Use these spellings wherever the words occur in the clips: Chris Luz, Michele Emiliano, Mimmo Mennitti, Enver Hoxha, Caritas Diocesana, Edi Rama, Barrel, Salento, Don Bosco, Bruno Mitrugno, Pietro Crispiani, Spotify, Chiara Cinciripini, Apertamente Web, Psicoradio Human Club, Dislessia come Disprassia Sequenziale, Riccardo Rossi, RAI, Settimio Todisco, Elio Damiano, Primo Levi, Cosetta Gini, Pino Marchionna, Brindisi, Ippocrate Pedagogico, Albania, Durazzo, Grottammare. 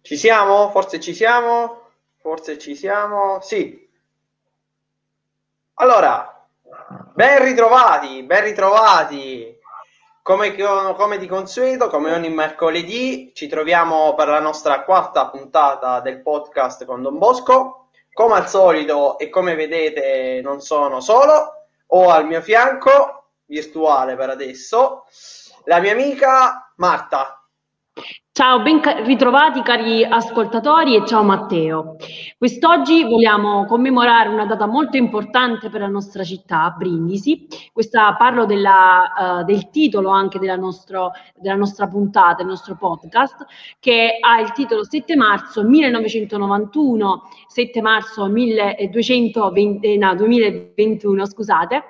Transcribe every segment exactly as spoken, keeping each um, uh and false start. Ci siamo? Forse ci siamo? Forse ci siamo? Sì. Allora, ben ritrovati, ben ritrovati. Come, come di consueto, come ogni mercoledì, ci troviamo per la nostra quarta puntata del podcast con Don Bosco. Come al solito e come vedete non sono solo, ho al mio fianco, virtuale per adesso, la mia amica Marta. Ciao, ben ritrovati cari ascoltatori e ciao Matteo. Quest'oggi vogliamo commemorare una data molto importante per la nostra città, Brindisi. Questa parlo della, uh, del titolo anche della, nostro, della nostra puntata, del nostro podcast, che ha il titolo sette marzo millenovecentonovantuno, sette marzo milleduecentoventi, no, duemilaventuno, scusate.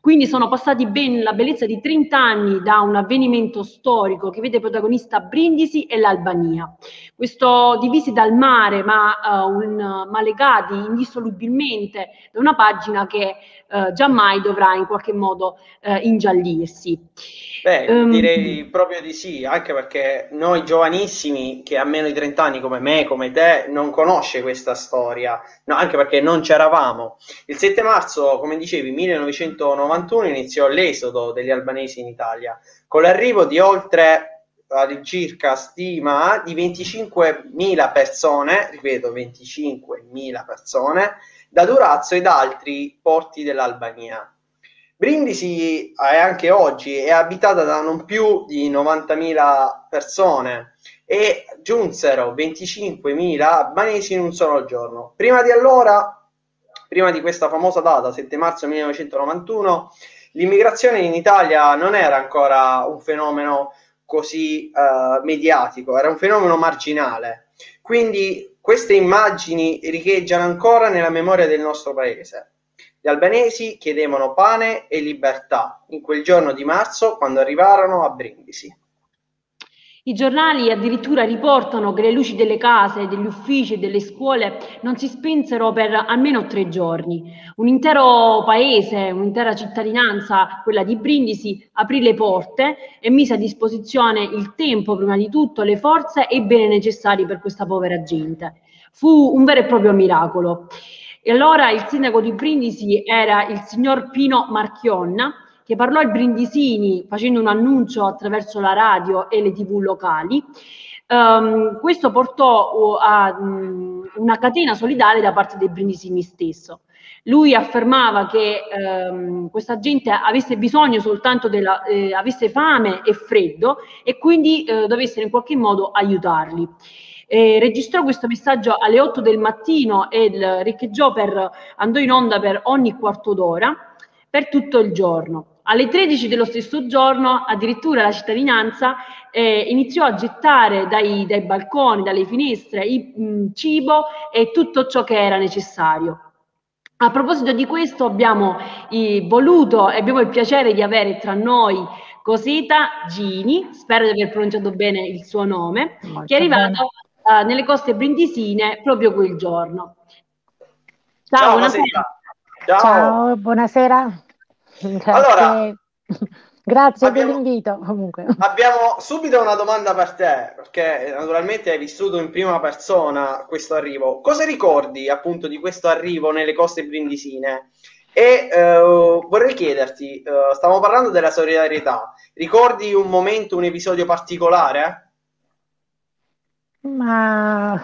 Quindi sono passati ben la bellezza di trenta anni da un avvenimento storico che vede protagonista Brindisi e l'Albania. Questo divisi dal mare, ma, uh, un, ma legati indissolubilmente da una pagina che uh, giammai dovrà in qualche modo uh, ingiallirsi. Beh, um, direi proprio di sì, anche perché noi giovanissimi, che a meno di trenta anni come me, come te, non conosce questa storia, no, anche perché non c'eravamo. Il sette marzo, come dicevi, millenovecentonovantuno, iniziò l'esodo degli albanesi in Italia, con l'arrivo di oltre all'incirca stima di venticinquemila persone, ripeto venticinquemila persone, da Durazzo ed altri porti dell'Albania. Brindisi è anche oggi è abitata da non più di novantamila persone e giunsero venticinquemila albanesi in un solo giorno. Prima di allora Prima di questa famosa data, sette marzo millenovecentonovantuno, l'immigrazione in Italia non era ancora un fenomeno così uh, mediatico, era un fenomeno marginale. Quindi queste immagini riecheggiano ancora nella memoria del nostro paese. Gli albanesi chiedevano pane e libertà in quel giorno di marzo quando arrivarono a Brindisi. I giornali addirittura riportano che le luci delle case, degli uffici e delle scuole non si spensero per almeno tre giorni. Un intero paese, un'intera cittadinanza, quella di Brindisi, aprì le porte e mise a disposizione il tempo, prima di tutto, le forze e i beni necessari per questa povera gente. Fu un vero e proprio miracolo. E allora il sindaco di Brindisi era il signor Pino Marchionna, che parlò ai brindisini facendo un annuncio attraverso la radio e le tv locali. Um, questo portò a um, una catena solidale da parte dei brindisini stesso. Lui affermava che um, questa gente avesse bisogno soltanto della, eh, avesse fame e freddo e quindi eh, dovessero in qualche modo aiutarli. E registrò questo messaggio alle otto del mattino e il riccheggiò per, andò in onda per ogni quarto d'ora per tutto il giorno. Alle tredici dello stesso giorno addirittura la cittadinanza eh, iniziò a gettare dai, dai balconi, dalle finestre, il mh, cibo e tutto ciò che era necessario. A proposito di questo abbiamo eh, voluto e abbiamo il piacere di avere tra noi Cosetta Gini, spero di aver pronunciato bene il suo nome, Molto che è arrivata eh, nelle coste brindisine proprio quel giorno. Ciao, Ciao buonasera. Ciao. Ciao, buonasera. Grazie, allora, grazie dell'invito. Comunque abbiamo subito una domanda per te, perché naturalmente hai vissuto in prima persona questo arrivo. Cosa ricordi appunto di questo arrivo nelle coste brindisine? E eh, vorrei chiederti, eh, stiamo parlando della solidarietà, ricordi un momento, un episodio particolare? Ma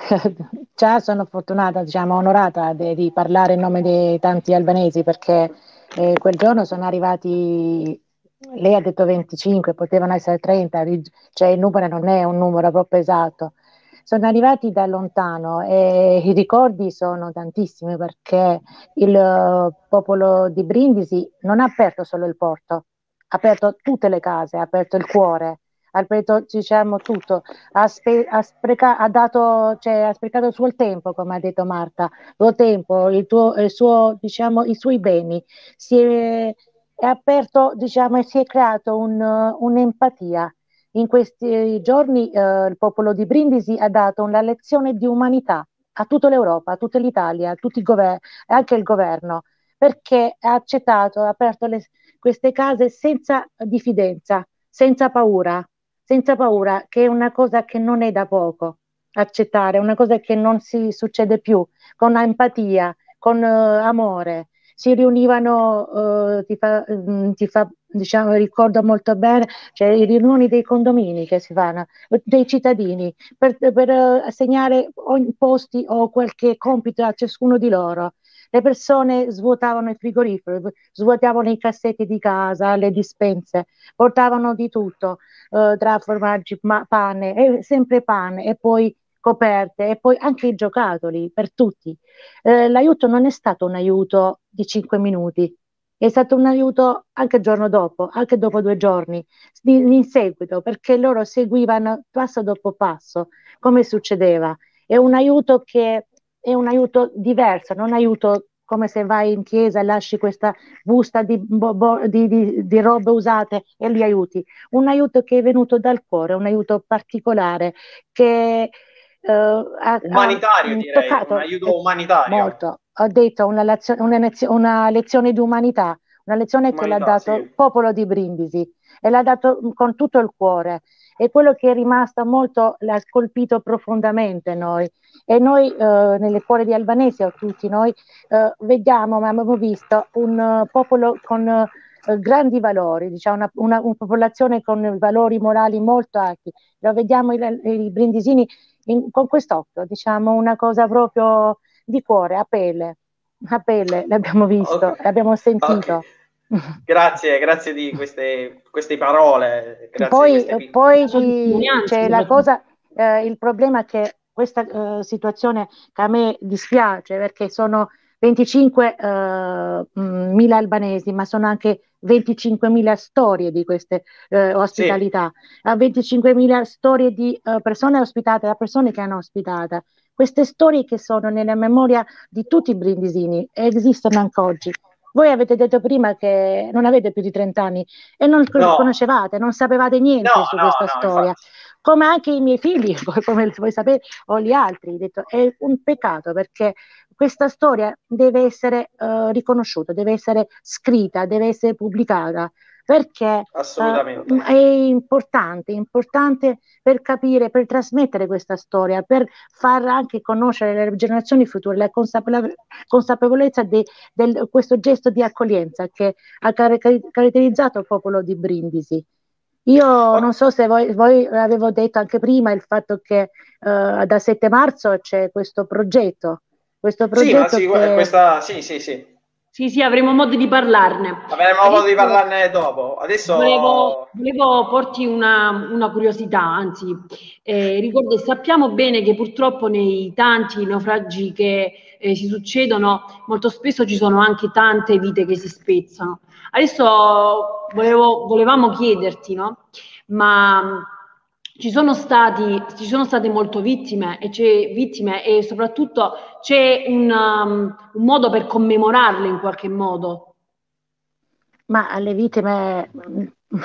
già sono fortunata, diciamo onorata di, di parlare in nome di tanti albanesi, perché eh, quel giorno sono arrivati, lei ha detto venticinque, potevano essere trenta, cioè il numero non è un numero proprio esatto. Sono arrivati da lontano e i ricordi sono tantissimi, perché il popolo di Brindisi non ha aperto solo il porto, ha aperto tutte le case, ha aperto il cuore, ha aperto, diciamo, tutto, ha, spe, ha, spreca, ha, dato, cioè, ha sprecato il suo tempo, come ha detto Marta, il tuo tempo, il tuo, il suo, diciamo, i suoi beni, si è, è aperto, diciamo, e si è creato un, un'empatia. In questi giorni eh, il popolo di Brindisi ha dato una lezione di umanità a tutta l'Europa, a tutta l'Italia, a tutti i governi, anche il governo, perché ha accettato, ha aperto le, queste case senza diffidenza, senza paura, senza paura, che è una cosa che non è da poco accettare, è una cosa che non si succede più, con empatia, con eh, amore. Si riunivano, eh, ti fa, ti fa, diciamo, ricordo molto bene, cioè i riunioni dei condomini che si fanno, dei cittadini, per, per assegnare posti o qualche compito a ciascuno di loro. Le persone svuotavano i frigoriferi, svuotavano i cassetti di casa, le dispense, portavano di tutto, eh, tra formaggi, ma, pane, e sempre pane, e poi coperte, e poi anche i giocattoli per tutti. Eh, l'aiuto non è stato un aiuto di cinque minuti, è stato un aiuto anche il giorno dopo, anche dopo due giorni, in seguito, perché loro seguivano passo dopo passo, come succedeva. È un aiuto che è un aiuto diverso, non un aiuto come se vai in chiesa e lasci questa busta di, di, di, di robe usate e li aiuti. Un aiuto che è venuto dal cuore, un aiuto particolare, che Uh, ha, umanitario, ha direi, toccato, un aiuto umanitario. Molto. Ho detto una, lezione, una, una lezione di umanità, una lezione umanità, che l'ha dato sì. il popolo di Brindisi, e l'ha dato con tutto il cuore. E quello che è rimasto molto, l'ha colpito profondamente noi. E noi, eh, nel cuore di albanesi, o tutti noi, eh, vediamo, ma abbiamo visto un uh, popolo con uh, grandi valori, diciamo, una, una, una popolazione con valori morali molto alti. Lo vediamo i, i brindisini. In, con quest'occhio, diciamo, una cosa proprio di cuore, a pelle, a pelle, l'abbiamo visto, okay. l'abbiamo sentito. Okay. Grazie, grazie di queste, queste parole. Grazie poi di queste... poi c'è la cosa, eh, il problema è che questa eh, situazione che a me dispiace, perché sono venticinquemila albanesi, ma sono anche venticinquemila storie di queste eh, ospitalità, sì. venticinquemila storie di uh, persone ospitate, da persone che hanno ospitata. Queste storie che sono nella memoria di tutti i brindisini esistono anche oggi. Voi avete detto prima che non avete più di trenta anni e non no. conoscevate, non sapevate niente no, su no, questa no, storia. Infatti. come anche i miei figli, come voi sapete, o gli altri. Detto, è un peccato, perché questa storia deve essere uh, riconosciuta, deve essere scritta, deve essere pubblicata, perché uh, è importante, importante per capire, per trasmettere questa storia, per far anche conoscere le generazioni future la consapevole- consapevolezza di del, questo gesto di accoglienza che ha car- caratterizzato il popolo di Brindisi. Io non so se voi, voi avevo detto anche prima il fatto che uh, da sette marzo c'è questo progetto, questo progetto sì, ma sì, che... questa, sì, sì, sì. Sì, sì, avremo modo di parlarne. Avremo adesso, modo di parlarne dopo. Adesso volevo, volevo porti una, una curiosità, anzi, eh, ricordo, sappiamo bene che purtroppo nei tanti naufragi che eh, si succedono, molto spesso ci sono anche tante vite che si spezzano. Adesso volevo, volevamo chiederti, no? Ma ci sono stati, ci sono state molte vittime e c'è vittime e soprattutto c'è un, um, un modo per commemorarle in qualche modo? Ma alle vittime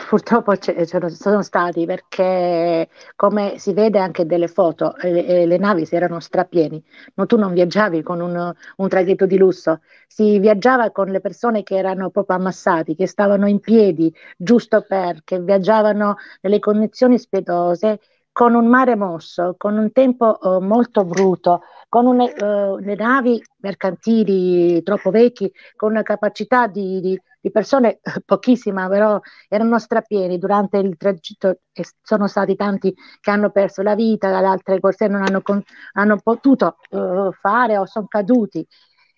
purtroppo ce ne sono stati, perché come si vede anche delle foto, le, le navi si erano strapieni, no, tu non viaggiavi con un, un traghetto di lusso, si viaggiava con le persone che erano proprio ammassati, che stavano in piedi giusto perché viaggiavano nelle condizioni spietose, con un mare mosso, con un tempo uh, molto brutto, con une, uh, le navi mercantili troppo vecchi, con una capacità di, di, di persone pochissima, però erano strapieni durante il tragitto, e sono stati tanti che hanno perso la vita, altre forse non hanno, con, hanno potuto uh, fare o sono caduti.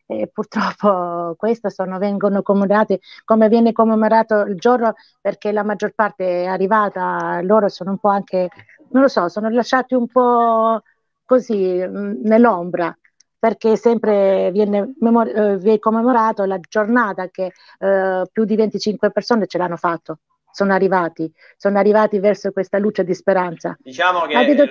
E purtroppo queste sono, vengono commemorate come viene commemorato il giorno, perché la maggior parte è arrivata, loro sono un po' anche, non lo so, sono lasciati un po' così nell'ombra, perché sempre viene memor- commemorato la giornata che eh, più di venticinque persone ce l'hanno fatto, sono arrivati, sono arrivati verso questa luce di speranza. Diciamo che detto,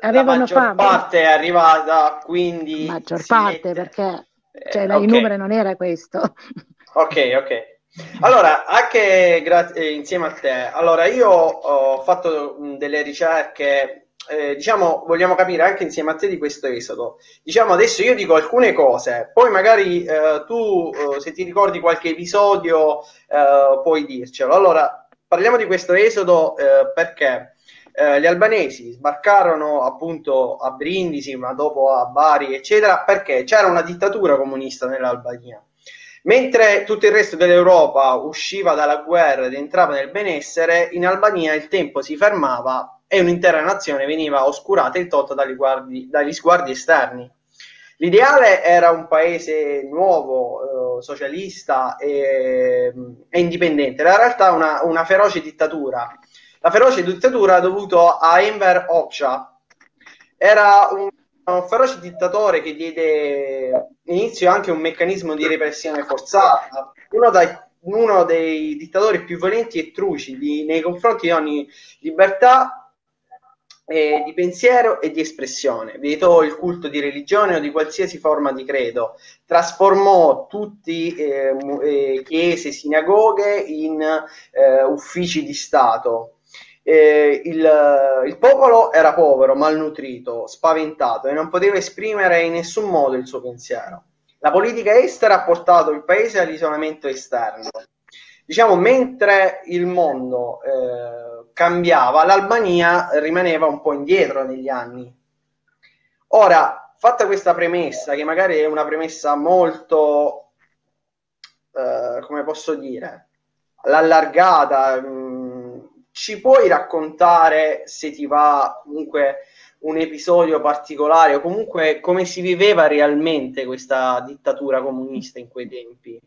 la, la maggior fame. parte è arrivata, quindi... La maggior parte, mette... perché... Cioè, eh, okay. Il numero non era questo. Ok, ok. Allora, anche grazie, insieme a te. Allora, io ho fatto delle ricerche, eh, diciamo, vogliamo capire anche insieme a te di questo esodo. Diciamo, adesso io dico alcune cose, poi magari eh, tu, eh, se ti ricordi qualche episodio, eh, puoi dircelo. Allora, parliamo di questo esodo eh, perché... Eh, gli albanesi sbarcarono appunto a Brindisi, ma dopo a Bari, eccetera, perché c'era una dittatura comunista nell'Albania. Mentre tutto il resto dell'Europa usciva dalla guerra ed entrava nel benessere, in Albania il tempo si fermava e un'intera nazione veniva oscurata in toto dagli, guardi, dagli sguardi esterni. L'ideale era un paese nuovo, eh, socialista e, e indipendente, la realtà una, una feroce dittatura. La feroce dittatura dovuta a Enver Hoxha. Era un, un feroce dittatore che diede inizio anche a un meccanismo di repressione forzata, uno, dai, uno dei dittatori più violenti e trucidi nei confronti di ogni libertà eh, di pensiero e di espressione. Vietò il culto di religione o di qualsiasi forma di credo, trasformò tutti eh, eh, chiese, sinagoghe in eh, uffici di Stato. Eh, il, il popolo era povero, malnutrito, spaventato e non poteva esprimere in nessun modo il suo pensiero. La politica estera ha portato il paese all'isolamento esterno. Diciamo, mentre il mondo eh, cambiava, l'Albania rimaneva un po' indietro negli anni. Ora, fatta questa premessa, che magari è una premessa molto, eh, come posso dire, l'allargata, ci puoi raccontare, se ti va, comunque un episodio particolare o comunque come si viveva realmente questa dittatura comunista in quei tempi?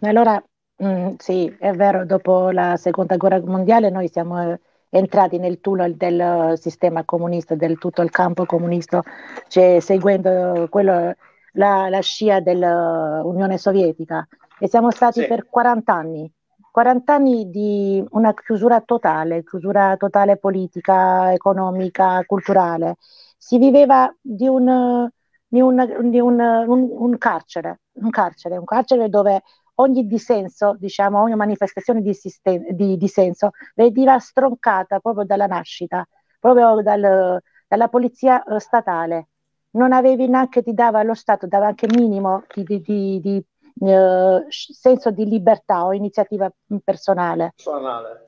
Allora, mh, sì, è vero, dopo la seconda guerra mondiale noi siamo eh, entrati nel tunnel del sistema comunista, del tutto il campo comunista, cioè seguendo quello, la, la scia dell'Unione Sovietica, e siamo stati sì. per quaranta anni. quaranta anni di una chiusura totale, chiusura totale politica, economica, culturale. Si viveva di un, di un, di un, un, un carcere, un carcere, un carcere dove ogni dissenso, diciamo, ogni manifestazione di, sisten- di dissenso veniva stroncata proprio dalla nascita, proprio dal, dalla polizia statale. Non avevi neanche, ti dava lo Stato, dava anche minimo di, di, di, di eh, senso di libertà o iniziativa personale. Personale.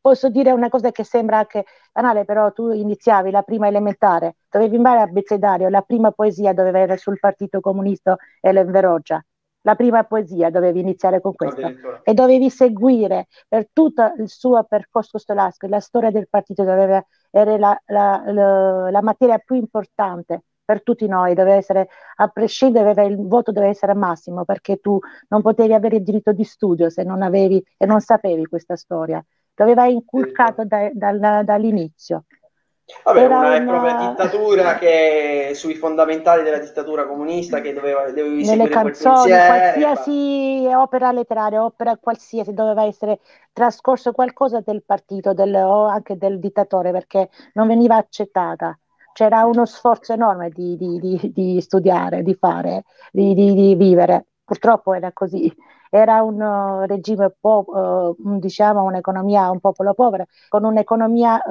Posso dire una cosa che sembra anche banale, però tu iniziavi la prima elementare, dovevi imparare l'abbezzedario, la prima poesia doveva essere sul Partito Comunista e Enver Hoxha. La prima poesia dovevi iniziare con questa e dovevi seguire per tutto il suo percorso scolastico la storia del partito, doveva era la, la, la, la materia più importante per tutti noi, doveva essere a prescindere, il voto doveva essere massimo, perché tu non potevi avere il diritto di studio se non avevi e non sapevi questa storia, doveva inculcato da, da, da, dall'inizio. Vabbè, era una, una... propria dittatura che sui fondamentali della dittatura comunista, che doveva dovevi nelle canzoni, qualsiasi ma... opera letteraria, opera qualsiasi doveva essere trascorso qualcosa del partito del, o anche del dittatore, perché non veniva accettata. C'era uno sforzo enorme di, di, di, di studiare, di fare, di, di, di vivere. Purtroppo era così. Era un regime, po- eh, diciamo, un'economia, un popolo povero, con un'economia,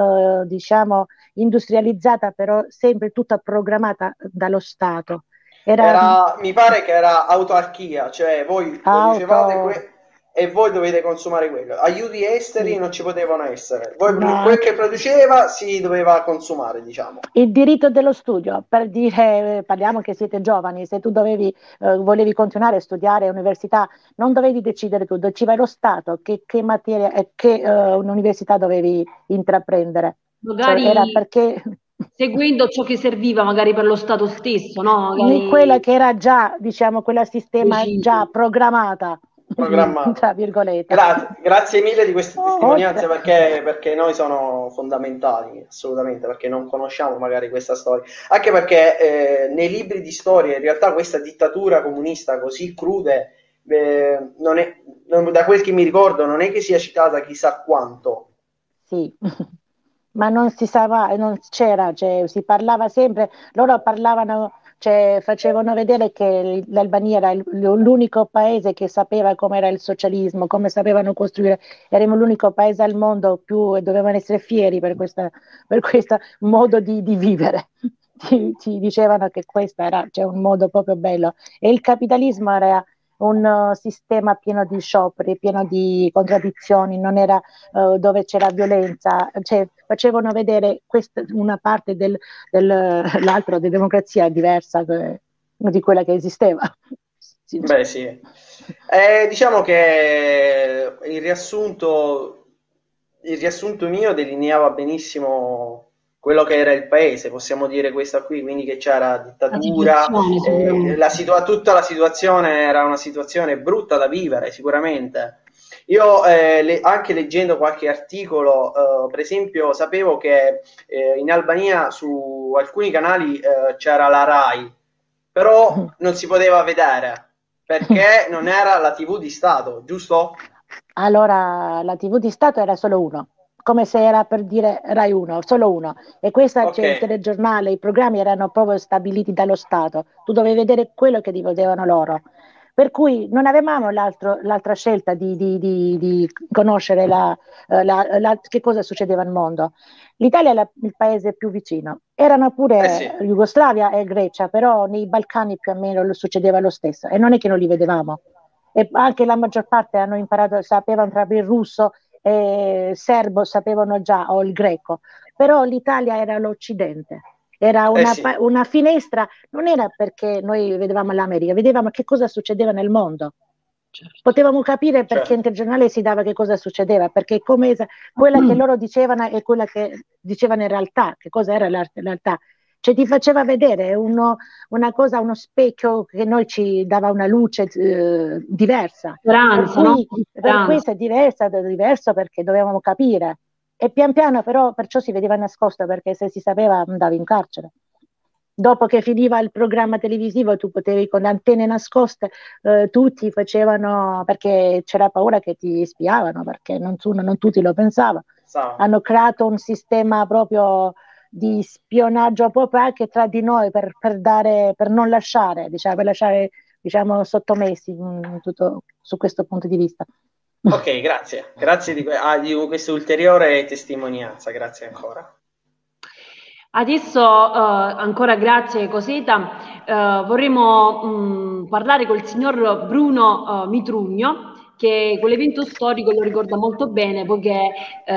eh, diciamo, industrializzata, però sempre tutta programmata dallo Stato. Era... Era, mi pare che era autarchia, cioè voi Auto... dicevate que- e voi dovete consumare quello. Aiuti esteri sì. non ci potevano essere. Voi, no. Quel che produceva si doveva consumare, diciamo. Il diritto dello studio, per dire, parliamo che siete giovani, se tu dovevi, eh, volevi continuare a studiare all'università, non dovevi decidere tu, decideva lo Stato che, che materia e che eh, un'università dovevi intraprendere. Magari cioè, era perché... seguendo ciò che serviva magari per lo Stato stesso, no? Magari... Quella che era già, diciamo, quella sistema Decide. già programmata. Tra virgolette. Grazie, grazie mille di queste testimonianze, perché, perché noi sono fondamentali assolutamente, perché non conosciamo magari questa storia, anche perché eh, nei libri di storia in realtà questa dittatura comunista così crude eh, non è, non, da quel che mi ricordo non è che sia citata chissà quanto. Sì, ma non si sa mai, non c'era, cioè, si parlava sempre, loro parlavano, cioè, facevano vedere che l'Albania era il, l'unico paese che sapeva com'era il socialismo, come sapevano costruire, eravamo l'unico paese al mondo più, e dovevano essere fieri per questo per modo di, di vivere. Ci, ci dicevano che questo era, cioè, un modo proprio bello, e il capitalismo era un uh, sistema pieno di scioperi, pieno di contraddizioni, non era uh, dove c'era violenza, cioè, facevano vedere questa, una parte del, del, l'altra della democrazia diversa che, di quella che esisteva. Beh sì, eh, diciamo che il riassunto, il riassunto mio delineava benissimo quello che era il paese, possiamo dire questa qui, quindi che c'era dittatura, eh, la situa- tutta la situazione era una situazione brutta da vivere sicuramente. Io eh, le- anche leggendo qualche articolo, eh, per esempio, sapevo che eh, in Albania su alcuni canali eh, c'era la RAI, però non si poteva vedere perché non era la tivù di Stato, giusto? Allora, la tivù di Stato era solo uno. Come se era per dire Rai uno, solo uno, e questa okay. C'è il telegiornale, i programmi erano proprio stabiliti dallo Stato, tu dovevi vedere quello che ti volevano loro, per cui non avevamo l'altro, l'altra scelta di, di, di, di conoscere la, la, la, che cosa succedeva al mondo. L'Italia è la, il paese più vicino, erano pure eh sì. Jugoslavia e Grecia, però nei Balcani più o meno lo succedeva lo stesso, e non è che non li vedevamo, e anche la maggior parte hanno imparato, sapevano tra il russo e serbo sapevano già, o il greco, però l'Italia era l'Occidente, era una, eh sì. una finestra, non era perché noi vedevamo l'America, vedevamo che cosa succedeva nel mondo, certo. Potevamo capire perché certo. Intergiornale si dava che cosa succedeva, perché come quella mm. che loro dicevano e quella che dicevano in realtà, che cosa era la realtà, cioè ti faceva vedere uno, una cosa, uno specchio che noi ci dava una luce eh, diversa. Transo, per cui, no? Per questo è diversa, diverso perché dovevamo capire. E pian piano però perciò si vedeva nascosto, perché se si sapeva andavi in carcere. Dopo che finiva il programma televisivo tu potevi con antenne nascoste, eh, tutti facevano, perché c'era paura che ti spiavano, perché non, non tutti lo pensavano. Sì. Hanno creato un sistema proprio... di spionaggio proprio anche tra di noi per, per dare per non lasciare diciamo per lasciare diciamo sottomessi in tutto, su questo punto di vista. Ok, grazie, grazie di, ah, di questa ulteriore testimonianza, grazie ancora. Adesso uh, ancora grazie Cosetta, uh, vorremmo mh, parlare col signor Bruno uh, Mitrugno, che quell'evento storico lo ricorda molto bene poiché uh,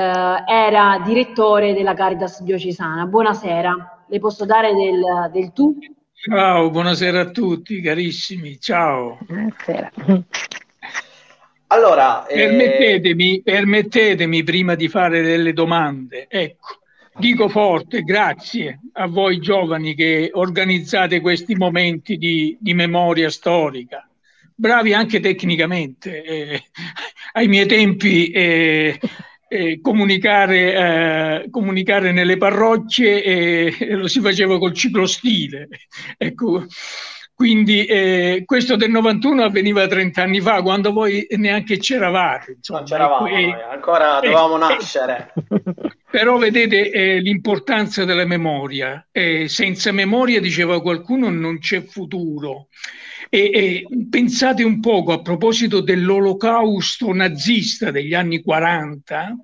era direttore della Caritas Diocesana. Buonasera, le posso dare del, del tu? Ciao, buonasera a tutti carissimi, ciao. Buonasera. Allora, eh... permettetemi, permettetemi prima di fare delle domande, ecco, dico forte grazie a voi giovani che organizzate questi momenti di, di memoria storica, bravi anche tecnicamente, eh, ai miei tempi eh, eh, comunicare, eh, comunicare nelle parrocchie eh, lo si faceva col ciclostile, ecco. Quindi eh, questo del novantuno avveniva trent'anni fa, quando voi neanche c'eravate. Non c'eravamo, eh, ancora dovevamo eh, nascere. Però vedete eh, l'importanza della memoria. Eh, senza memoria, diceva qualcuno, non c'è futuro. E, e pensate un poco, a proposito dell'olocausto nazista degli anni quaranta,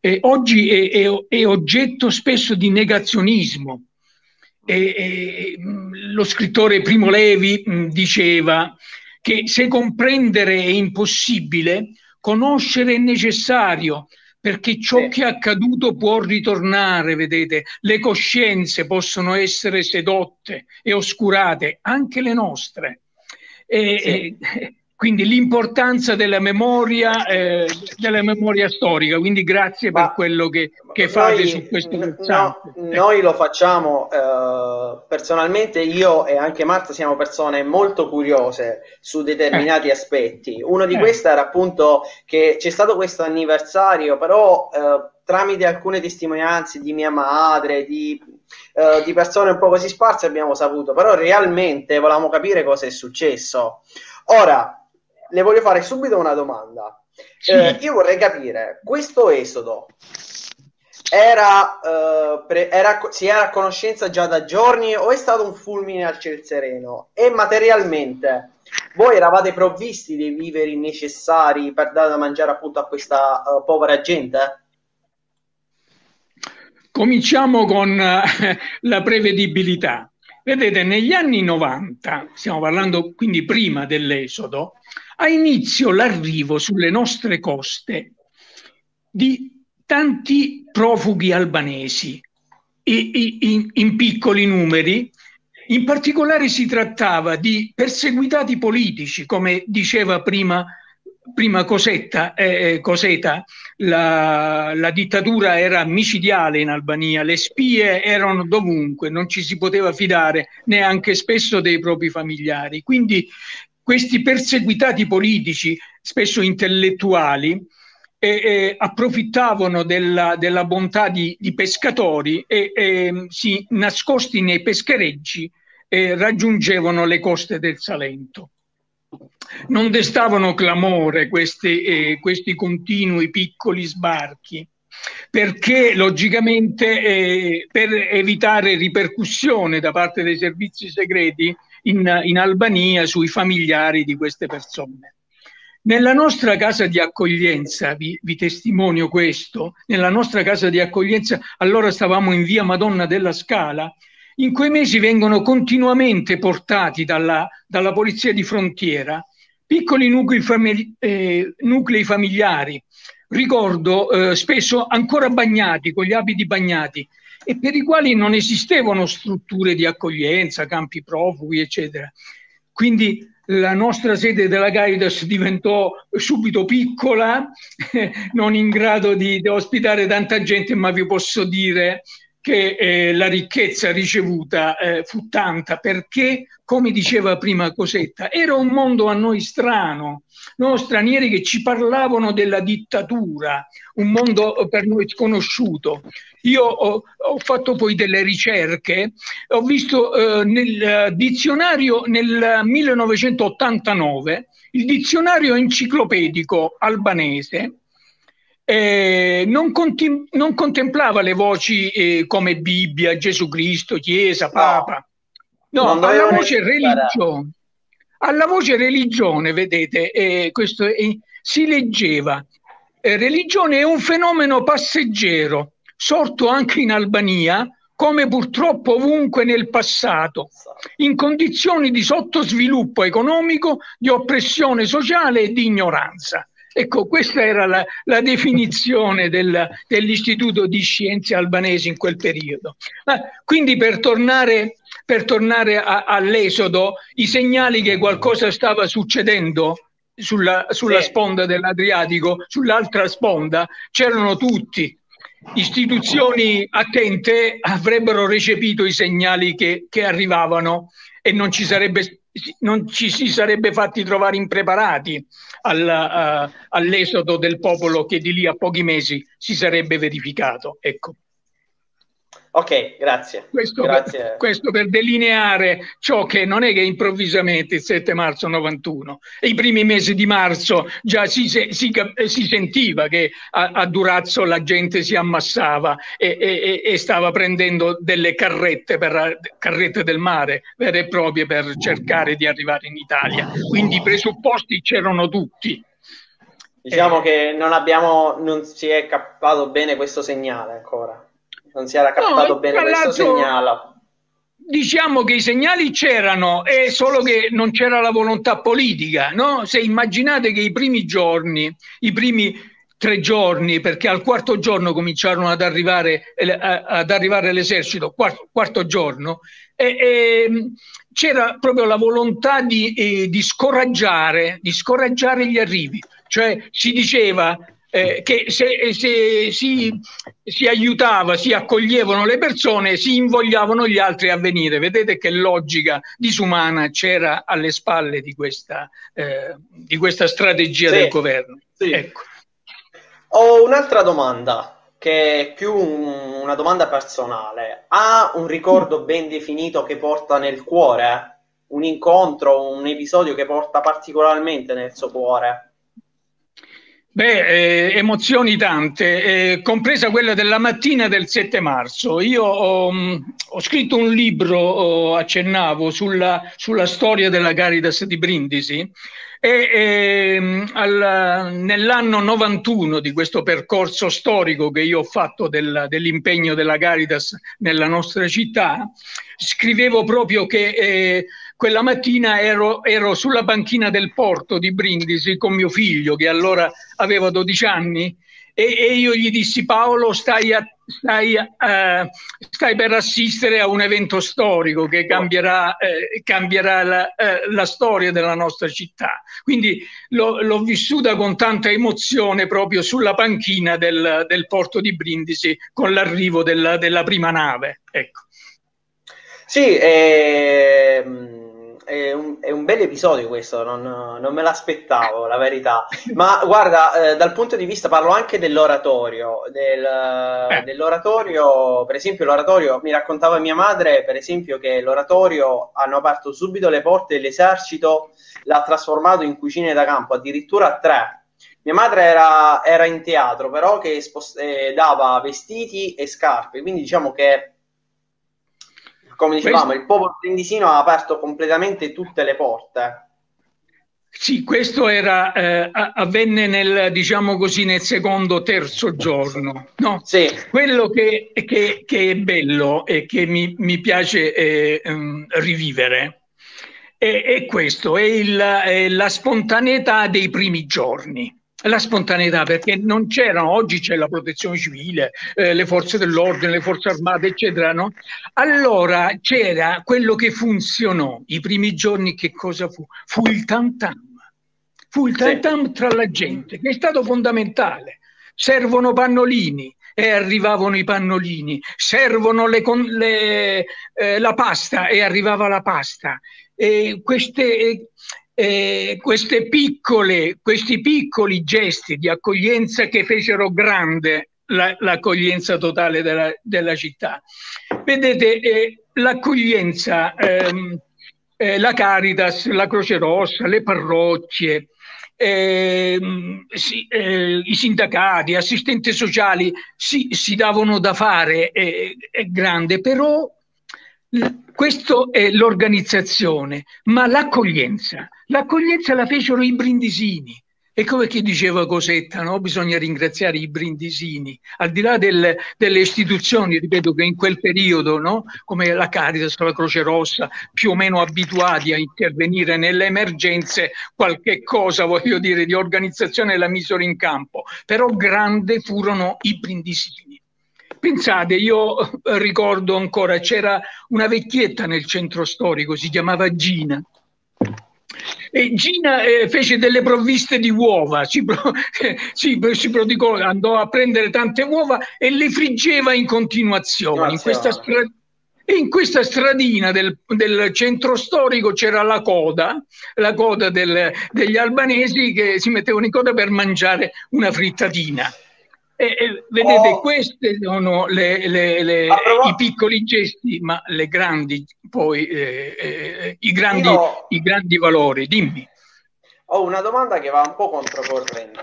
eh, oggi è, è, è oggetto spesso di negazionismo. E, e, lo scrittore Primo Levi mh, diceva che se comprendere è impossibile, conoscere è necessario, perché ciò sì. che è accaduto può ritornare, vedete, le coscienze possono essere sedotte e oscurate, anche le nostre. E, sì. e, quindi l'importanza della memoria, eh, della memoria storica, quindi grazie ma, per quello che, che fate noi, su questo versante. No, noi lo facciamo, eh, personalmente io e anche Marta siamo persone molto curiose su determinati eh. aspetti. Uno di eh. questi era appunto che c'è stato questo anniversario, però eh, tramite alcune testimonianze di mia madre, di... Uh, di persone un po' così sparse abbiamo saputo, però realmente volevamo capire cosa è successo. Ora, le voglio fare subito una domanda. Sì. Uh, io vorrei capire, questo esodo era, uh, pre- era, si era a conoscenza già da giorni o è stato un fulmine al ciel sereno? E materialmente, voi eravate provvisti dei viveri necessari per dare da mangiare appunto a questa uh, povera gente? Cominciamo con eh, la prevedibilità. Vedete, negli anni novanta, stiamo parlando quindi prima dell'esodo, ha inizio l'arrivo sulle nostre coste di tanti profughi albanesi, i, i, in, in piccoli numeri. In particolare si trattava di perseguitati politici, come diceva prima Prima Cosetta, eh, Cosetta la, la dittatura era micidiale in Albania, le spie erano dovunque, non ci si poteva fidare neanche spesso dei propri familiari. Quindi questi perseguitati politici, spesso intellettuali, eh, eh, approfittavano della, della bontà di, di pescatori e eh, si nascosti nei peschereggi eh, raggiungevano le coste del Salento. Non destavano clamore questi, eh, questi continui piccoli sbarchi, perché logicamente eh, per evitare ripercussione da parte dei servizi segreti in, in Albania sui familiari di queste persone. Nella nostra casa di accoglienza, vi, vi testimonio questo, nella nostra casa di accoglienza, allora stavamo in via Madonna della Scala, in quei mesi vengono continuamente portati dalla, dalla polizia di frontiera piccoli nuclei, famili- eh, nuclei familiari, ricordo eh, spesso ancora bagnati, con gli abiti bagnati, e per i quali non esistevano strutture di accoglienza, campi profughi, eccetera. Quindi la nostra sede della Caritas diventò subito piccola, non in grado di, di ospitare tanta gente, ma vi posso dire che eh, la ricchezza ricevuta eh, fu tanta, perché, come diceva prima Cosetta, era un mondo a noi strano, no? Stranieri che ci parlavano della dittatura, un mondo per noi sconosciuto. Io ho, ho fatto poi delle ricerche, ho visto eh, nel dizionario nel millenovecentottantanove, il dizionario enciclopedico albanese, Eh, non, conti- non contemplava le voci eh, come Bibbia, Gesù Cristo, Chiesa, Papa, no, alla voce religione, Alla voce religione, vedete, eh, questo, eh, si leggeva, eh, religione è un fenomeno passeggero, sorto anche in Albania, come purtroppo ovunque nel passato, in condizioni di sottosviluppo economico, di oppressione sociale e di ignoranza. Ecco, questa era la, la definizione del, dell'Istituto di Scienze Albanesi in quel periodo. Ah, quindi per tornare, per tornare a, all'esodo, i segnali che qualcosa stava succedendo sulla, sulla sì. sponda dell'Adriatico, sull'altra sponda, c'erano tutti. Istituzioni attente avrebbero recepito i segnali che, che arrivavano e non ci sarebbe... non ci si sarebbe fatti trovare impreparati alla, uh, all'esodo del popolo che di lì a pochi mesi si sarebbe verificato. Ecco. Ok, grazie. Questo, grazie. Per, questo per delineare ciò che non è che improvvisamente il sette marzo novantuno, e i primi mesi di marzo già si, si, si, si sentiva che a, a Durazzo la gente si ammassava e, e, e stava prendendo delle carrette, per, carrette del mare vere e proprie per cercare di arrivare in Italia. Quindi i presupposti c'erano tutti. Diciamo eh. che non abbiamo, non si è captato bene questo segnale ancora. Non si era captato no, bene questo segnale. Diciamo che i segnali c'erano, è solo che non c'era la volontà politica, no? Se immaginate che i primi giorni, i primi tre giorni, perché al quarto giorno cominciarono ad arrivare, ad arrivare l'esercito, quarto, quarto giorno, e, e, c'era proprio la volontà di, eh, di, scoraggiare, di scoraggiare gli arrivi. Cioè si diceva... Eh, che se, se si, si aiutava, si accoglievano le persone, si invogliavano gli altri a venire. Vedete che logica disumana c'era alle spalle di questa, eh, di questa strategia sì, del governo. Sì. Ecco. Ho un'altra domanda, che è più un, una domanda personale. Ha un ricordo ben definito che porta nel cuore? Un incontro, un episodio che porta particolarmente nel suo cuore? Beh, eh, emozioni tante, eh, compresa quella della mattina del sette marzo. Io ho, mh, ho scritto un libro, oh, accennavo, sulla, sulla storia della Caritas di Brindisi e eh, nell'anno novantuno di questo percorso storico che io ho fatto del, dell'impegno della Caritas nella nostra città, scrivevo proprio che... Eh, Quella mattina ero, ero sulla banchina del porto di Brindisi con mio figlio, che allora aveva dodici anni, e, e io gli dissi: Paolo, stai, a, stai, a, stai per assistere a un evento storico che cambierà, eh, cambierà la, eh, la storia della nostra città. Quindi l'ho vissuta con tanta emozione proprio sulla panchina del, del porto di Brindisi con l'arrivo della, della prima nave. Ecco. Sì, ehm... È un, è un bel episodio questo, non, non me l'aspettavo, la verità. Ma guarda, eh, dal punto di vista, parlo anche dell'oratorio, del, dell'oratorio, per esempio l'oratorio, mi raccontava mia madre, per esempio, che l'oratorio hanno aperto subito le porte dell'esercito, l'ha trasformato in cucine da campo, addirittura a tre. Mia madre era, era in teatro, però che spost- eh, dava vestiti e scarpe, quindi diciamo che... Come dicevamo, questo... il popolo brindisino ha aperto completamente tutte le porte. Sì, questo era, eh, avvenne nel, diciamo così, nel secondo, terzo giorno. No? Sì. Quello che, che, che è bello e che mi, mi piace eh, rivivere è, è questo, è, il, è la spontaneità dei primi giorni. La spontaneità, perché non c'erano, oggi c'è la protezione civile, eh, le forze dell'ordine, le forze armate, eccetera, no? Allora c'era quello che funzionò, i primi giorni che cosa fu? Fu il tam-tam, fu il tam-tam sì. tra la gente, che è stato fondamentale. Servono pannolini, e arrivavano i pannolini, servono le, le, eh, la pasta, e arrivava la pasta. E queste... Eh, Eh, queste piccole, questi piccoli gesti di accoglienza che fecero grande la, l'accoglienza totale della, della città. Vedete, eh, l'accoglienza, ehm, eh, la Caritas, la Croce Rossa, le parrocchie, ehm, si, eh, i sindacati, assistenti sociali si, si davano da fare, eh, è grande, però Questo è l'organizzazione, ma l'accoglienza, l'accoglienza la fecero i brindisini. E come che diceva Cosetta, no? Bisogna ringraziare i brindisini, al di là del, delle istituzioni, ripeto, che in quel periodo, no? Come la Caritas, la Croce Rossa, più o meno abituati a intervenire nelle emergenze, qualche cosa, voglio dire, di organizzazione la misero in campo, però grande furono i brindisini. Pensate, io ricordo ancora, c'era una vecchietta nel centro storico, si chiamava Gina, e Gina eh, fece delle provviste di uova, si, pro, eh, si, si prodigò, andò a prendere tante uova e le friggeva in continuazione. In questa, stra, in questa stradina del, del centro storico c'era la coda, la coda del, degli albanesi che si mettevano in coda per mangiare una frittatina. E, e, vedete, oh. questi sono le, le, le, i piccoli gesti, ma le grandi, poi, eh, eh, i, grandi, Io... i grandi valori. Dimmi. Ho una domanda che va un po' controcorrente.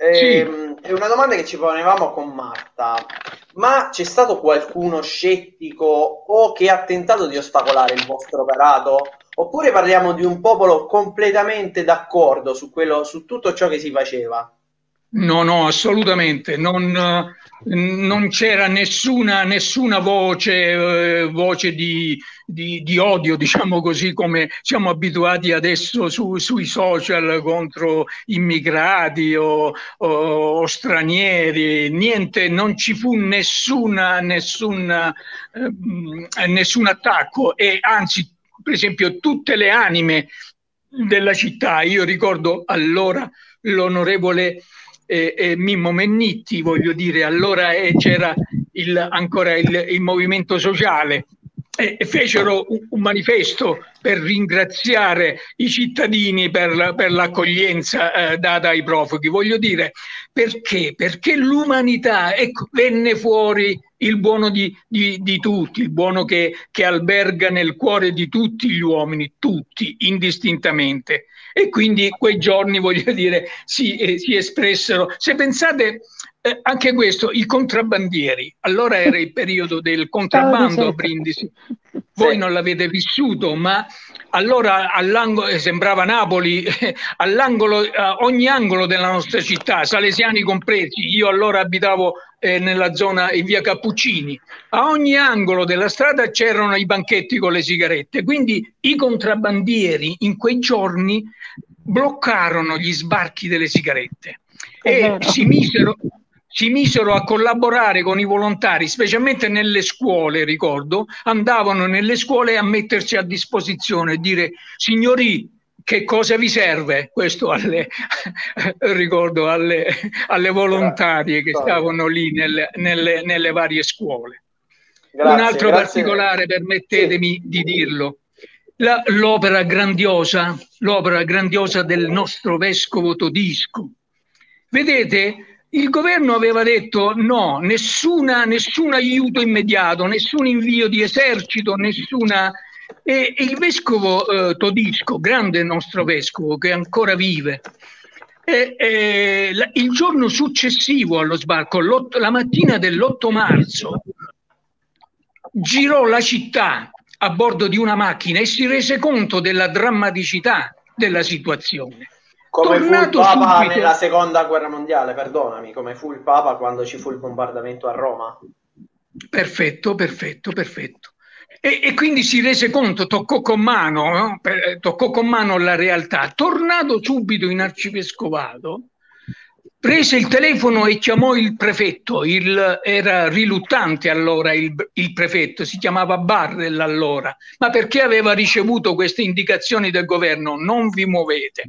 Eh, sì. È una domanda che ci ponevamo con Marta. Ma c'è stato qualcuno scettico o che ha tentato di ostacolare il vostro operato? Oppure parliamo di un popolo completamente d'accordo su, su tutto ciò che si faceva? No, no, assolutamente, non, non c'era nessuna, nessuna voce, eh, voce di, di, di odio, diciamo così, come siamo abituati adesso su, sui social contro immigrati o, o, o stranieri. Niente, non ci fu nessuna, nessuna, eh, nessun attacco, e anzi, per esempio, tutte le anime della città, io ricordo allora l'onorevole Eh, eh, Mimmo Mennitti, voglio dire, allora eh, c'era ancora il, il movimento sociale, e eh, fecero un, un manifesto per ringraziare i cittadini per, per l'accoglienza eh, data ai profughi, voglio dire, perché? Perché l'umanità, ecco, venne fuori il buono di, di, di tutti, il buono che, che alberga nel cuore di tutti gli uomini, tutti, indistintamente. E quindi quei giorni, voglio dire, si, eh, si espressero. Se pensate, eh, anche questo, i contrabbandieri. Allora era il periodo del contrabbando a Brindisi. Voi non l'avete vissuto, ma allora all'angolo, eh, sembrava Napoli, eh, all'angolo, eh, ogni angolo della nostra città, salesiani compresi, io allora abitavo eh, nella zona in via Cappuccini, a ogni angolo della strada c'erano i banchetti con le sigarette, quindi i contrabbandieri in quei giorni bloccarono gli sbarchi delle sigarette e si misero... si misero a collaborare con i volontari, specialmente nelle scuole, ricordo, andavano nelle scuole a mettersi a disposizione e dire: signori, che cosa vi serve? Questo alle, ricordo alle, alle volontarie che stavano lì nelle, nelle, nelle varie scuole. Grazie, un altro grazie. particolare, permettetemi sì. di dirlo, l'opera grandiosa, l'opera grandiosa del nostro vescovo Todisco. Vedete? Il governo aveva detto no, nessuna, nessun aiuto immediato, nessun invio di esercito, nessuna... E, e il vescovo eh, Todisco, grande nostro vescovo, che ancora vive, e, e, la, il giorno successivo allo sbarco, la mattina dell'otto marzo, girò la città a bordo di una macchina e si rese conto della drammaticità della situazione. Come Tornato fu il Papa subito. nella seconda guerra mondiale, perdonami, come fu il Papa quando ci fu il bombardamento a Roma. Perfetto, perfetto, perfetto. E, e quindi si rese conto, toccò con mano, no? per, toccò con mano la realtà. Tornato subito in arcivescovado, prese il telefono e chiamò il prefetto. Il, era riluttante allora il, il prefetto, si chiamava Barrel allora, ma perché aveva ricevuto queste indicazioni del governo: non vi muovete.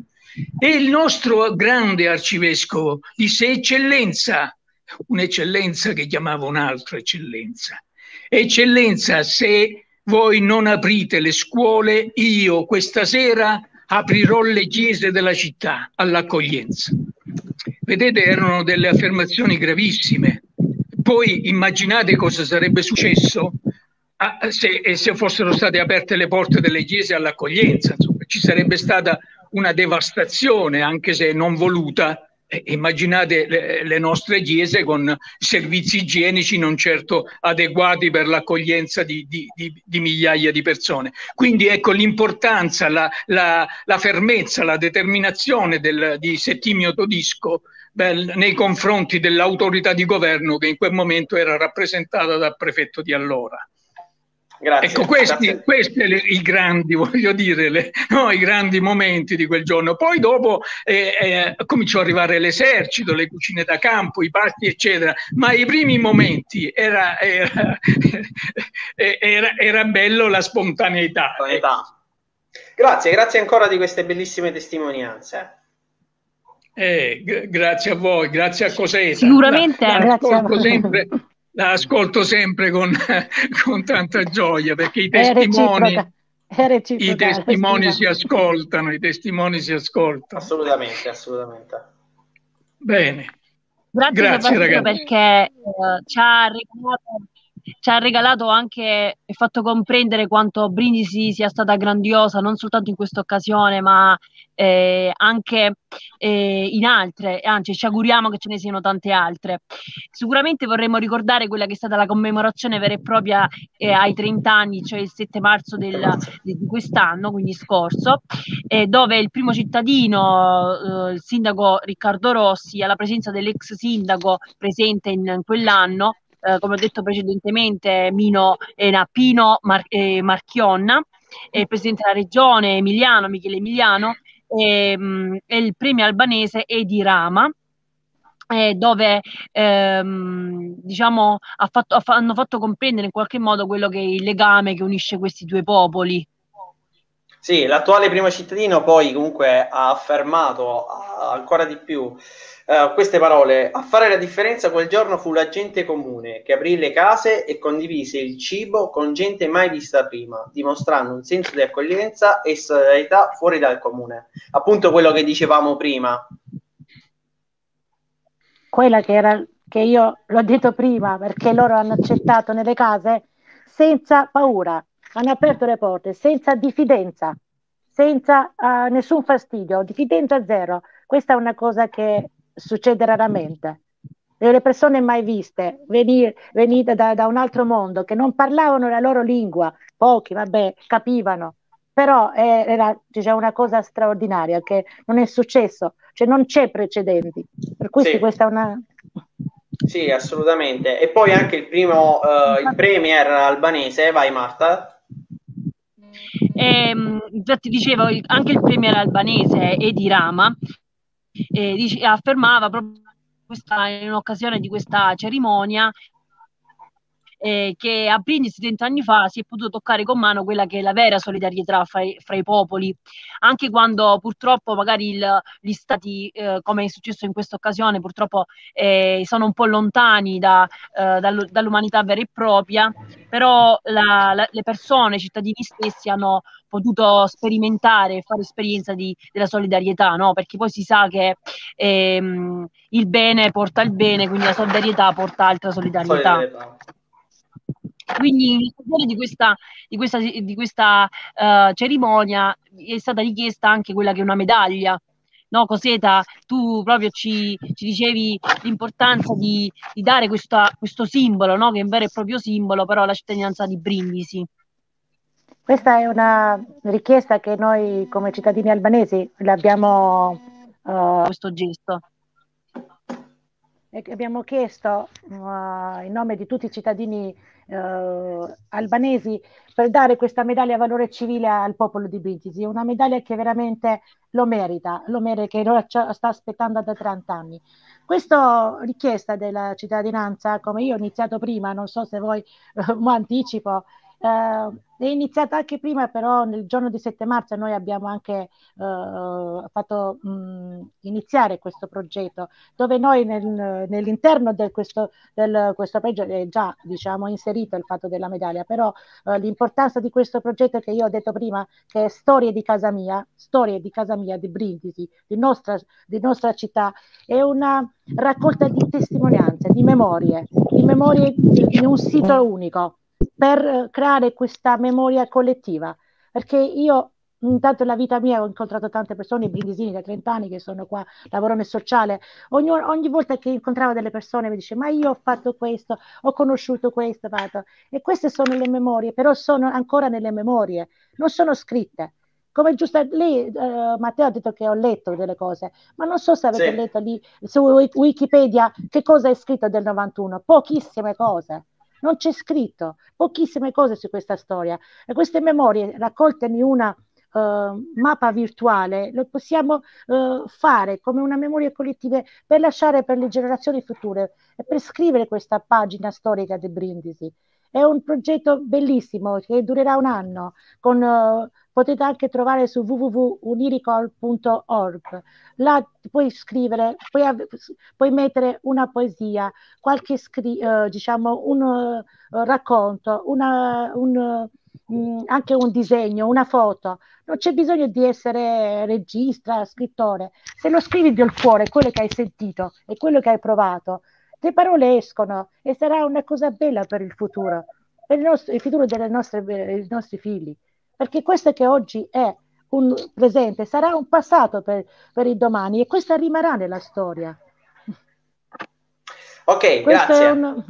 E il nostro grande arcivescovo disse: eccellenza, un'eccellenza che chiamava un'altra eccellenza, eccellenza, se voi non aprite le scuole, io questa sera aprirò le chiese della città all'accoglienza. Vedete, erano delle affermazioni gravissime. Poi immaginate cosa sarebbe successo a, se, se fossero state aperte le porte delle chiese all'accoglienza. Ci sarebbe stata una devastazione, anche se non voluta, Immaginate le, le nostre chiese con servizi igienici non certo adeguati per l'accoglienza di, di, di, di migliaia di persone. Quindi ecco l'importanza, la, la, la fermezza, la determinazione del, di Settimio Todisco beh, nei confronti dell'autorità di governo che in quel momento era rappresentata dal prefetto di allora. Grazie, ecco questi, questi le, i grandi voglio dire le, no, i grandi momenti di quel giorno. Poi dopo eh, eh, cominciò ad arrivare l'esercito, le cucine da campo, i parchi eccetera, ma i primi momenti era, era, era, era bello la spontaneità, spontaneità. Grazie, grazie ancora di queste bellissime testimonianze. eh, g- grazie a voi, grazie a Cosetta, sicuramente la, la grazie a La ascolto sempre con, con tanta gioia, perché i testimoni, è reciproca, i testimoni si ascoltano, i testimoni si ascoltano. Assolutamente, assolutamente. Bene. Grazie, grazie ragazzi. Perché uh, ci, ha regalato, ci ha regalato anche e fatto comprendere quanto Brindisi sia stata grandiosa, non soltanto in questa occasione, ma Eh, anche eh, in altre, anzi ci auguriamo che ce ne siano tante altre. Sicuramente vorremmo ricordare quella che è stata la commemorazione vera e propria eh, ai trenta anni, cioè il sette marzo del, di quest'anno, quindi scorso, eh, dove il primo cittadino, eh, il sindaco Riccardo Rossi, alla presenza dell'ex sindaco presente in, in quell'anno, eh, come ho detto precedentemente, Mino, eh, Pino Mar- eh, Marchionna, eh, presidente della regione Emiliano, Michele Emiliano, e, mh, e il premio albanese Edi Rama, eh, dove ehm, diciamo ha fatto, ha fa, hanno fatto comprendere in qualche modo quello che è il legame che unisce questi due popoli. Sì, l'attuale primo cittadino poi comunque ha affermato ancora di più eh, queste parole: a fare la differenza quel giorno fu la gente comune che aprì le case e condivise il cibo con gente mai vista prima, dimostrando un senso di accoglienza e solidarietà fuori dal comune. Appunto quello che dicevamo prima. Quella che era, che io l'ho detto prima, perché loro hanno accettato nelle case senza paura. Hanno aperto le porte senza diffidenza, senza uh, nessun fastidio, diffidenza zero. Questa è una cosa che succede raramente. Le persone mai viste, venire, venite da, da un altro mondo, che non parlavano la loro lingua, pochi, vabbè, capivano, però eh, era cioè, una cosa straordinaria che non è successo, cioè non c'è precedenti. Per questo sì. Questa è una... Sì, assolutamente. E poi anche il primo, uh, il premier albanese, vai Marta. Eh, infatti dicevo, anche il premier albanese Edi Rama eh, dice, affermava proprio questa, in occasione di questa cerimonia eh, che a Brindisi trent'anni fa si è potuto toccare con mano quella che è la vera solidarietà fra i, fra i popoli, anche quando purtroppo magari il, gli stati eh, come è successo in questa occasione purtroppo eh, sono un po' lontani da, eh, dall'umanità vera e propria, però la, la, le persone, i cittadini stessi hanno potuto sperimentare e fare esperienza di, della solidarietà, no? Perché poi si sa che ehm, il bene porta il bene, quindi la solidarietà porta altra solidarietà. solidarietà. Quindi di questa, di questa, di questa uh, cerimonia è stata richiesta anche quella che è una medaglia. No, Cosetta, tu proprio ci, ci dicevi l'importanza di, di dare questa, questo simbolo, no? Che è un vero e proprio simbolo, però la cittadinanza di Brindisi. Questa è una richiesta che noi come cittadini albanesi l'abbiamo... Uh, questo gesto. Abbiamo chiesto uh, in nome di tutti i cittadini Uh, albanesi per dare questa medaglia a valore civile al popolo di Brindisi, una medaglia che veramente lo merita, lo merita, che lo sta aspettando da trenta anni. Questa richiesta della cittadinanza, come io ho iniziato prima, non so se voi uh, mi anticipo, uh, è iniziata anche prima, però nel giorno di sette marzo noi abbiamo anche uh, fatto mh, iniziare questo progetto, dove noi nel, nell'interno del questo, del questo peggio è già diciamo inserito il fatto della medaglia, però uh, l'importanza di questo progetto che io ho detto prima, che è storie di casa mia, storie di casa mia, di Brindisi, di nostra, di nostra città, è una raccolta di testimonianze, di memorie, di memorie in un sito unico, per creare questa memoria collettiva, perché io intanto la vita mia ho incontrato tante persone, i brindisini da trenta anni che sono qua, lavoro nel sociale, ogni, ogni volta che incontravo delle persone mi dice ma io ho fatto questo, ho conosciuto questo, fatto. E queste sono le memorie, però sono ancora nelle memorie, non sono scritte. Come giusto lei, uh, Matteo ha detto che ho letto delle cose, ma non so se avete sì. letto lì su Wikipedia che cosa è scritto del novantuno, pochissime cose. Non c'è scritto pochissime cose su questa storia, e queste memorie raccolte in una uh, mappa virtuale lo possiamo uh, fare come una memoria collettiva per lasciare per le generazioni future e per scrivere questa pagina storica di Brindisi. È un progetto bellissimo che durerà un anno, con, uh, potete anche trovare su w w w punto uniricol punto org, là puoi scrivere, puoi, puoi mettere una poesia, qualche scri- uh, diciamo un uh, racconto, una, un, uh, mh, anche un disegno, una foto, non c'è bisogno di essere regista, scrittore, se lo scrivi del cuore, quello che hai sentito e quello che hai provato, le parole escono e sarà una cosa bella per il futuro, per il, nostro, il futuro delle nostre, dei nostri figli, perché questo che oggi è un presente sarà un passato per, per il domani, e questa rimarrà nella storia. Ok, questo grazie. Un...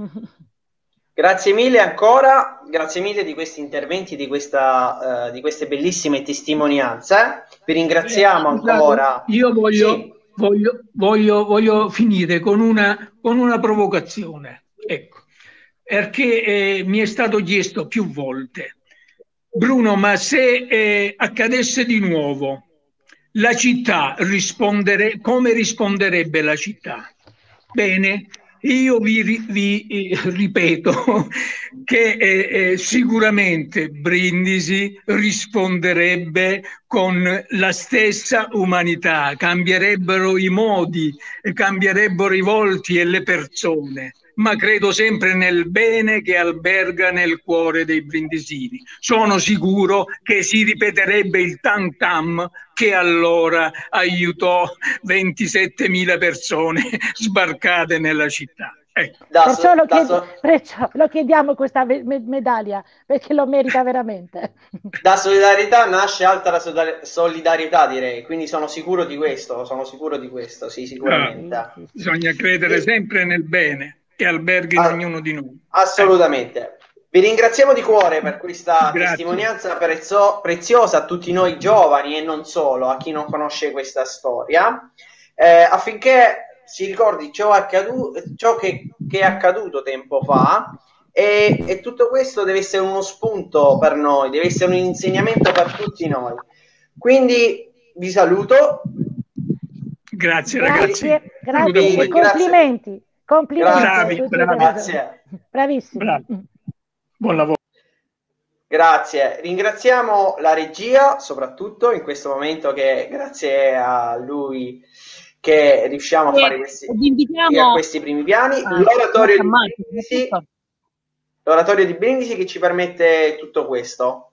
Grazie mille ancora, grazie mille di questi interventi, di, questa, uh, di queste bellissime testimonianze. Vi ringraziamo ancora. Io voglio... Sì. Voglio, voglio, voglio finire con una, con una provocazione, ecco, perché eh, mi è stato chiesto più volte, Bruno, ma se eh, accadesse di nuovo, la città rispondere, come risponderebbe la città? Bene, io vi, vi eh, ripeto che eh, eh, sicuramente Brindisi risponderebbe con la stessa umanità, cambierebbero i modi, cambierebbero i volti e le persone, ma credo sempre nel bene che alberga nel cuore dei brindisini. Sono sicuro che si ripeterebbe il tam tam che allora aiutò ventisettemila persone sbarcate nella città. Ecco. Perciò, lo chiediamo, perciò lo chiediamo questa med- medaglia, perché lo merita veramente. Da solidarietà nasce altra solidarietà, direi, quindi sono sicuro di questo, sono sicuro di questo, sì, sicuramente. Ah, bisogna credere sempre nel bene che alberghi in ah, ognuno di noi. Assolutamente. Eh. Vi ringraziamo di cuore per questa Grazie. testimonianza prezzo- preziosa a tutti noi giovani e non solo, a chi non conosce questa storia, eh, affinché si ricordi ciò, accaduto, ciò che, che è accaduto tempo fa, e, e tutto questo deve essere uno spunto per noi, deve essere un insegnamento per tutti noi. Quindi vi saluto. Grazie ragazzi. Grazie, grazie. E complimenti. Complimenti. Bravi, bravi. Grazie. Bravissimi. Bravi. Buon lavoro. Grazie, ringraziamo la regia soprattutto in questo momento, che grazie a lui che riusciamo a fare questi, a questi primi piani, ah, l'oratorio, di Brindisi, l'oratorio di Brindisi che ci permette tutto questo.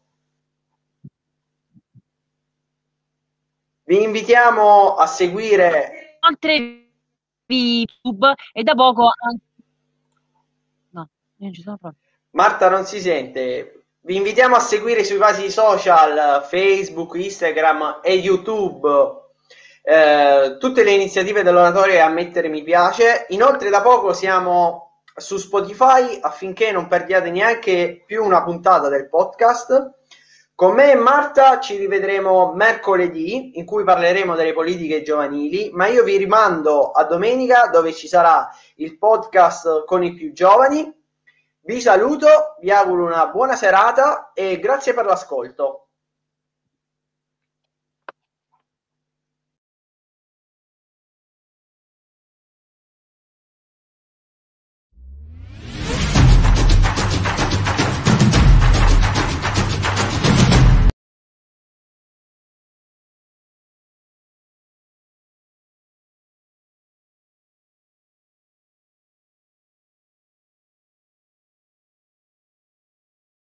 Vi invitiamo a seguire oltre YouTube e da poco no, non ci sono proprio. Marta non si sente. Vi invitiamo a seguire sui vasi social Facebook, Instagram e YouTube. Eh, tutte le iniziative dell'oratorio e a mettere mi piace. Inoltre da poco siamo su Spotify, affinché non perdiate neanche più una puntata del podcast. Con me e Marta ci rivedremo mercoledì, in cui parleremo delle politiche giovanili, ma io vi rimando a domenica, dove ci sarà il podcast con i più giovani. Vi saluto, vi auguro una buona serata e grazie per l'ascolto.